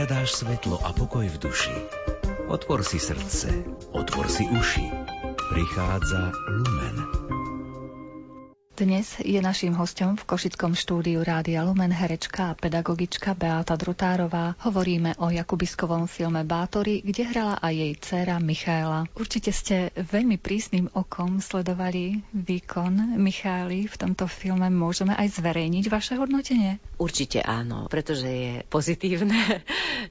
hľadáš svetlo a pokoj v duši, otvor si srdce, otvor si uši. Prichádza Lumen. Dnes je naším hosťom v Košickom štúdiu Rádia Lumen herečka a pedagogička Beata Drotárová. Hovoríme o Jakubiskovom filme Bátory, kde hrala aj jej dcéra Michaela. Určite ste veľmi prísnym okom sledovali výkon Michaely v tomto filme. Môžeme aj zverejniť vaše hodnotenie? Určite áno, pretože je pozitívne.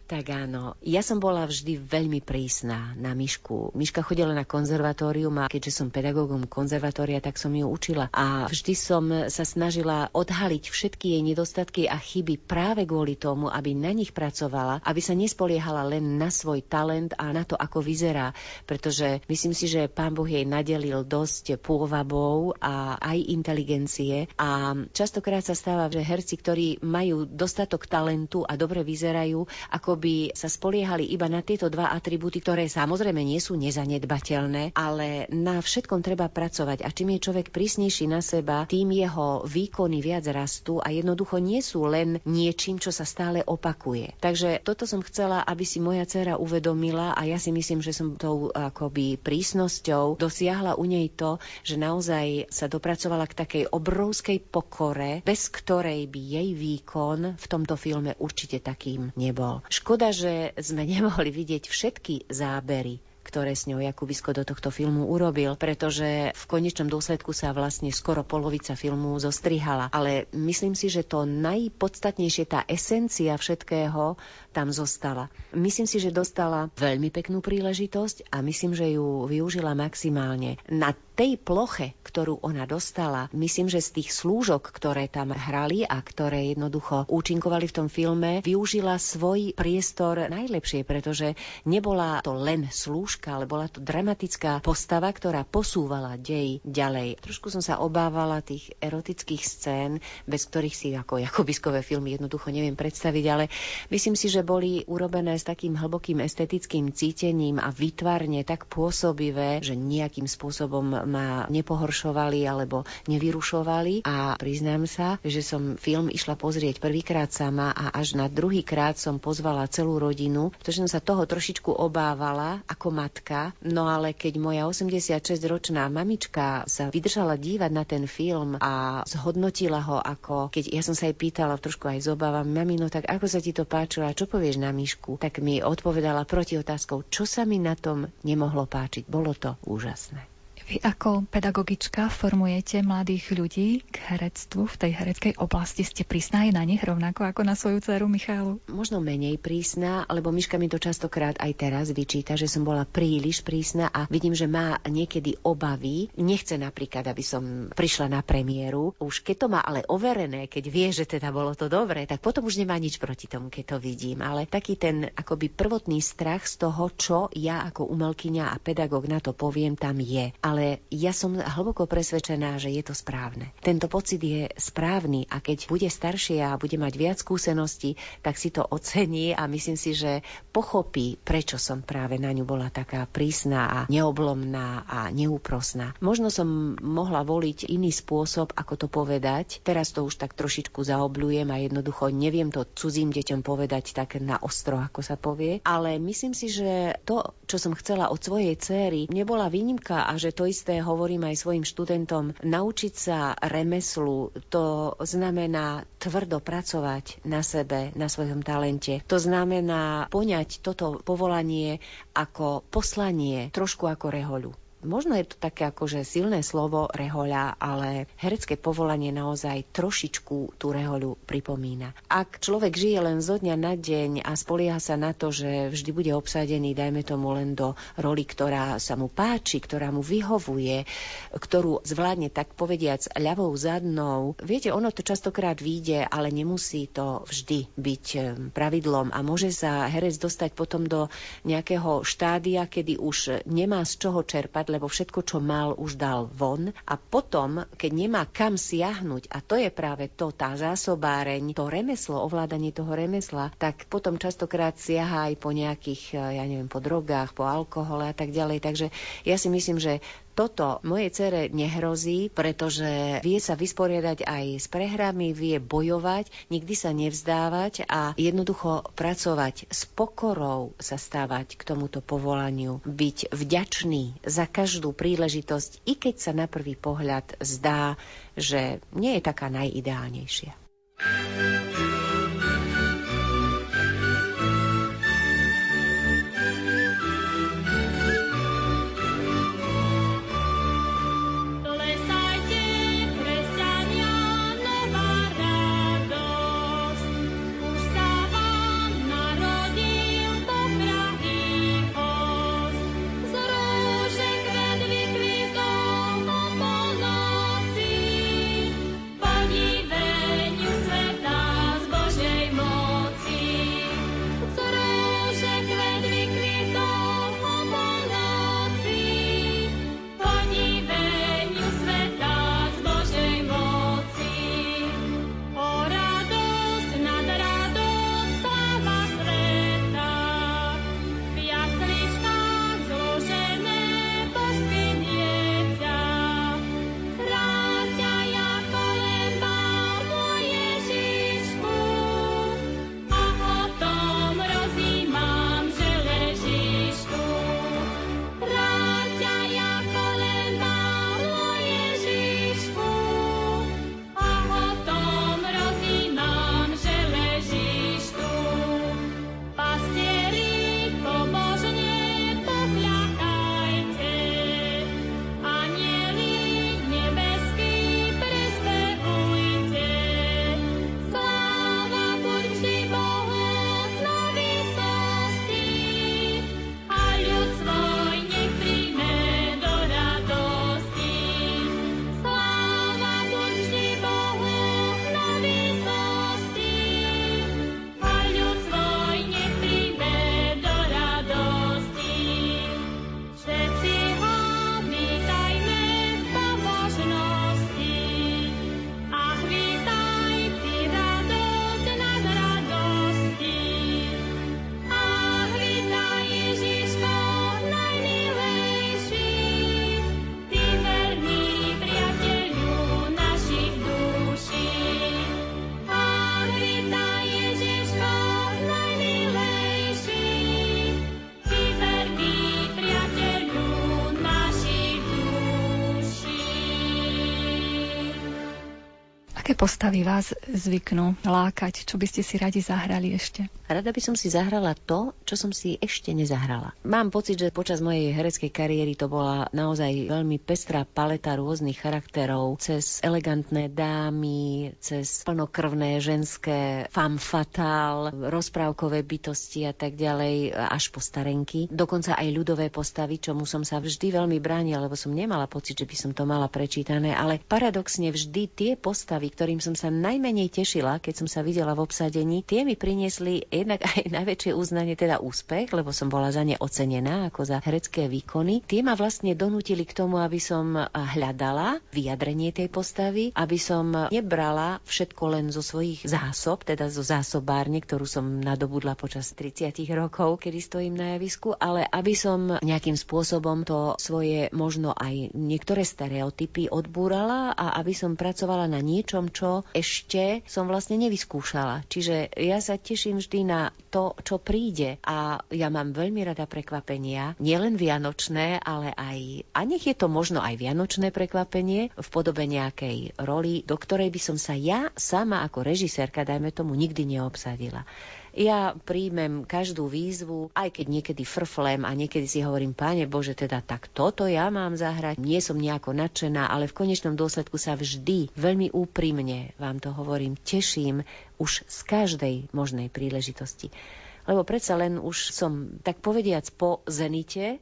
Tak áno. Ja som bola vždy veľmi prísna na Mišku. Miška chodila na konzervatórium a keďže som pedagógom konzervatória, tak som ju učila. A vždy som sa snažila odhaliť všetky jej nedostatky a chyby práve kvôli tomu, aby na nich pracovala, aby sa nespoliehala len na svoj talent a na to, ako vyzerá. Pretože myslím si, že Pán Boh jej nadelil dosť pôvabov a aj inteligencie. A častokrát sa stáva, že herci, ktorí majú dostatok talentu a dobre vyzerajú, akoby sa spoliehali iba na tieto dva atribúty, ktoré samozrejme nie sú nezanedbateľné, ale na všetkom treba pracovať. A čím je človek prísnejší na seba, tým jeho výkony viac rastú a jednoducho nie sú len niečím, čo sa stále opakuje. Takže toto som chcela, aby si moja dcéra uvedomila, a ja si myslím, že som tou akoby prísnosťou dosiahla u nej to, že naozaj sa dopracovala k takej obrovskej pokore, bez ktorej by jej výkon v tomto filme určite takým nebol. Škoda, že sme nemohli vidieť všetky zábery, ktoré s ňou Jakubisko do tohto filmu urobil, pretože v konečnom dôsledku sa vlastne skoro polovica filmu zostrihala. Ale myslím si, že to najpodstatnejšie, tá esencia všetkého tam zostala. Myslím si, že dostala veľmi peknú príležitosť a myslím, že ju využila maximálne. Na tej ploche, ktorú ona dostala, myslím, že z tých slúžok, ktoré tam hrali a ktoré jednoducho účinkovali v tom filme, využila svoj priestor najlepšie, pretože nebola to len slúžka, ale bola to dramatická postava, ktorá posúvala dej ďalej. Trošku som sa obávala tých erotických scén, bez ktorých si ako Jakubiskové filmy jednoducho neviem predstaviť, ale myslím si, že boli urobené s takým hlbokým estetickým cítením a výtvarne tak pôsobivé, že nejakým spôsobom ma nepohoršovali alebo nevyrušovali, a priznám sa, že som film išla pozrieť prvýkrát sama a až na druhýkrát som pozvala celú rodinu, pretože som sa toho trošičku obávala ako matka. No ale keď moja osemdesiatšesťročná mamička sa vydržala dívať na ten film a zhodnotila ho, ako keď ja som sa jej pýtala trošku aj s obávami, mami, no tak ako sa ti to páčilo a čo povieš na Mišku, tak mi odpovedala proti otázkou, čo sa mi na tom nemohlo páčiť. Bolo to úžasné. Vy ako pedagogička formujete mladých ľudí k herectvu. V tej hereckej oblasti ste prísna aj na nich, rovnako ako na svoju dceru Michaelu? Možno menej prísna, lebo Miška mi to častokrát aj teraz vyčíta, že som bola príliš prísna a vidím, že má niekedy obavy. Nechce napríklad, aby som prišla na premiéru. Už keď to má ale overené, keď vie, že teda bolo to dobre, tak potom už nemá nič proti tomu, keď to vidím. Ale taký ten akoby prvotný strach z toho, čo ja ako umelkyňa a pedagóg na to poviem, tam je. Ale ja som hlboko presvedčená, že je to správne. Tento pocit je správny a keď bude staršia a bude mať viac skúseností, tak si to ocení a myslím si, že pochopí, prečo som práve na ňu bola taká prísna a neoblomná a neúprosná. Možno som mohla voliť iný spôsob, ako to povedať. Teraz to už tak trošičku zaobľujem a jednoducho neviem to cudzím deťom povedať tak na ostro, ako sa povie. Ale myslím si, že to, čo som chcela od svojej dcéry, nebola výnimka a že to To isté hovorím aj svojim študentom. Naučiť sa remeslu, to znamená tvrdo pracovať na sebe, na svojom talente. To znamená poňať toto povolanie ako poslanie, trošku ako rehoľu. Možno je to také akože silné slovo rehoľa, ale herecké povolanie naozaj trošičku tú rehoľu pripomína. Ak človek žije len zo dňa na deň a spolieha sa na to, že vždy bude obsadený, dajme tomu, len do roli, ktorá sa mu páči, ktorá mu vyhovuje, ktorú zvládne tak povediac ľavou zadnou. Viete, ono to častokrát vyjde, ale nemusí to vždy byť pravidlom a môže sa herec dostať potom do nejakého štádia, kedy už nemá z čoho čerpať, lebo všetko, čo mal, už dal von. A potom, keď nemá kam siahnuť, a to je práve to, tá zásobáreň, to remeslo, ovládanie toho remesla, tak potom častokrát siaha aj po nejakých, ja neviem, po drogách, po alkohole a tak ďalej. Takže ja si myslím, že toto mojej dcere nehrozí, pretože vie sa vysporiadať aj s prehrami, vie bojovať, nikdy sa nevzdávať a jednoducho pracovať s pokorou, sa stávať k tomuto povolaniu, byť vďačný za každú príležitosť, i keď sa na prvý pohľad zdá, že nie je taká najideálnejšia. Postavy vás zvyknú lákať, čo by ste si radi zahrali ešte? Rada by som si zahrala to, čo som si ešte nezahrala. Mám pocit, že počas mojej hereckej kariéry to bola naozaj veľmi pestrá paleta rôznych charakterov, cez elegantné dámy, cez plnokrvné ženské femme fatale, rozprávkové bytosti a tak ďalej, až po starenky. Dokonca aj ľudové postavy, čomu som sa vždy veľmi bránila, lebo som nemala pocit, že by som to mala prečítané, ale paradoxne vždy tie postavy, ktoré ktorým som sa najmenej tešila, keď som sa videla v obsadení, tie mi priniesli jednak aj najväčšie uznanie, teda úspech, lebo som bola za ne ocenená ako za herecké výkony. Tie ma vlastne donútili k tomu, aby som hľadala vyjadrenie tej postavy, aby som nebrala všetko len zo svojich zásob, teda zo zásobárne, ktorú som nadobudla počas tridsiatich rokov, kedy stojím na javisku, ale aby som nejakým spôsobom to svoje možno aj niektoré stereotypy odbúrala a aby som pracovala na niečom, čo čo ešte som vlastne nevyskúšala. Čiže ja sa teším vždy na to, čo príde. A ja mám veľmi rada prekvapenia, nielen vianočné, ale aj, a nech je to možno aj vianočné prekvapenie v podobe nejakej roli, do ktorej by som sa ja sama ako režisérka, dajme tomu, nikdy neobsadila. Ja príjmem každú výzvu, aj keď niekedy frflem a niekedy si hovorím, Pane Bože, teda tak toto ja mám zahrať. Nie som nejako nadšená, ale v konečnom dôsledku sa vždy veľmi úprimne, vám to hovorím, teším už z každej možnej príležitosti. Lebo predsa len už som, tak povediac, po zenite,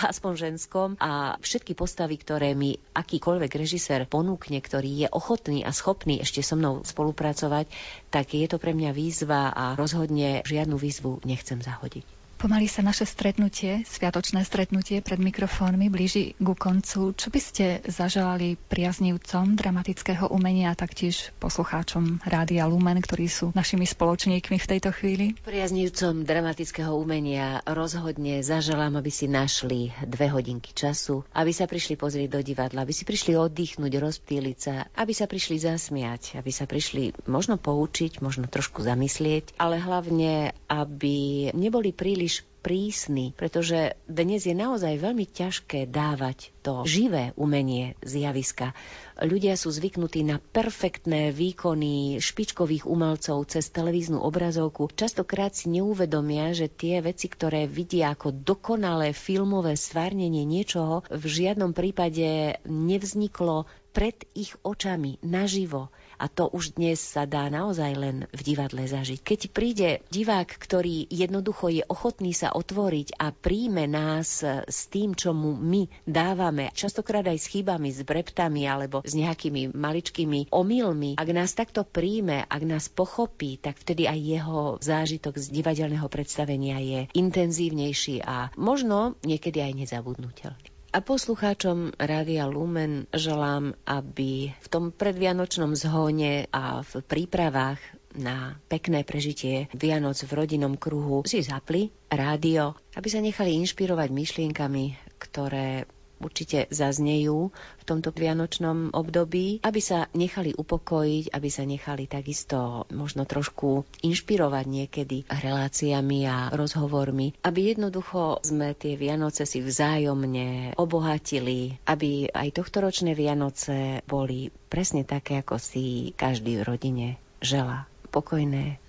aspoň ženskom, a všetky postavy, ktoré mi akýkoľvek režisér ponúkne, ktorý je ochotný a schopný ešte so mnou spolupracovať, tak je to pre mňa výzva a rozhodne žiadnu výzvu nechcem zahodiť. Pomaly sa naše stretnutie, sviatočné stretnutie pred mikrofónmi blíži ku koncu. Čo by ste zaželali priaznivcom dramatického umenia a taktiež poslucháčom Rádia Lumen, ktorí sú našimi spoločníkmi v tejto chvíli? Priaznivcom dramatického umenia rozhodne zaželám, aby si našli dve hodinky času, aby sa prišli pozrieť do divadla, aby si prišli oddychnúť, rozptýliť sa, aby sa prišli zasmiať, aby sa prišli možno poučiť, možno trošku zamyslieť, ale hlavne, aby neboli príliš prísny, pretože dnes je naozaj veľmi ťažké dávať to živé umenie z javiska. Ľudia sú zvyknutí na perfektné výkony špičkových umelcov cez televíznu obrazovku. Častokrát si neuvedomia, že tie veci, ktoré vidia ako dokonalé filmové stvárnenie niečoho, v žiadnom prípade nevzniklo pred ich očami naživo. A to už dnes sa dá naozaj len v divadle zažiť. Keď príde divák, ktorý jednoducho je ochotný sa otvoriť a príjme nás s tým, čo mu my dávame, častokrát aj s chybami, s breptami alebo s nejakými maličkými omylmi, ak nás takto príjme, ak nás pochopí, tak vtedy aj jeho zážitok z divadelného predstavenia je intenzívnejší a možno niekedy aj nezabudnutelný. A poslucháčom Rádia Lumen želám, aby v tom predvianočnom zhone a v prípravách na pekné prežitie Vianoc v rodinnom kruhu si zapli rádio, aby sa nechali inšpirovať myšlienkami, ktoré určite zaznejú v tomto vianočnom období, aby sa nechali upokojiť, aby sa nechali takisto možno trošku inšpirovať niekedy reláciami a rozhovormi, aby jednoducho sme tie Vianoce si vzájomne obohatili, aby aj tohtoročné Vianoce boli presne také, ako si každý v rodine želá. Pokojné,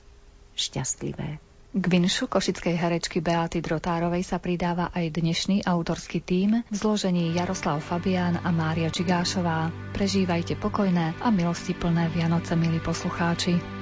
šťastlivé. K vinšu košickej herečky Beaty Drotárovej sa pridáva aj dnešný autorský tím v zložení Jaroslav Fabián a Mária Čigášová. Prežívajte pokojné a milostiplné Vianoce, milí poslucháči.